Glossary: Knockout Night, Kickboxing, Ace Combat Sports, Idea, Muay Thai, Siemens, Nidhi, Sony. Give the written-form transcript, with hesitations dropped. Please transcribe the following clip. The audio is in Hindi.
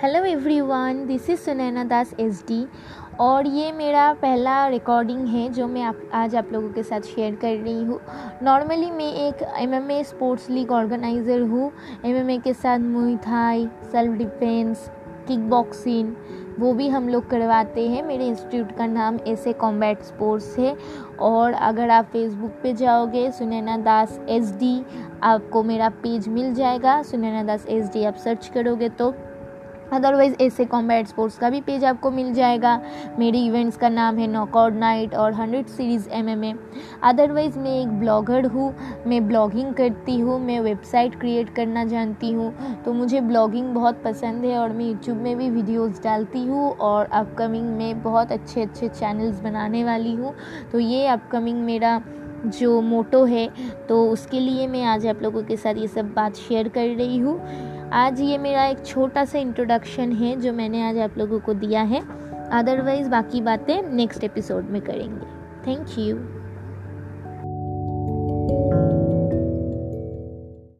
Hello everyone, this is Sunaina Das SD और ये मेरा पहला रिकॉर्डिंग है जो मैं आज आप लोगों के साथ शेयर कर रही हूँ। नॉर्मली मैं एक MMA स्पोर्ट्स लीग ऑर्गेनाइज़र हूँ। MMA के साथ मुई थाई, सेल्फ डिफेंस, किकबॉक्सिंग वो भी हम लोग करवाते हैं। मेरे इंस्टीट्यूट का नाम एसे कॉम्बैट स्पोर्ट्स है और अगर आप फेसबुक पे जाओगे सुनैना दास SD आपको मेरा पेज मिल जाएगा। सुनैना दास SD आप सर्च करोगे तो, अदरवाइज़ ऐसे कॉम्बैट स्पोर्ट्स का भी पेज आपको मिल जाएगा। मेरे इवेंट्स का नाम है नॉकआउट नाइट और 100 सीरीज़ MMA। अदरवाइज़ मैं एक ब्लॉगर हूँ, मैं ब्लॉगिंग करती हूँ, मैं वेबसाइट क्रिएट करना जानती हूँ, तो मुझे ब्लॉगिंग बहुत पसंद है और मैं यूट्यूब में भी वीडियोस डालती हूँ और अपकमिंग में बहुत अच्छे अच्छे चैनल्स बनाने वाली हूँ। तो ये अपकमिंग मेरा जो मोटो है तो उसके लिए मैं आज आप लोगों के साथ ये सब बात शेयर कर रही हूँ। आज ये मेरा एक छोटा सा इंट्रोडक्शन है जो मैंने आज आप लोगों को दिया है। अदरवाइज़ बाकी बातें नेक्स्ट एपिसोड में करेंगे। Thank you.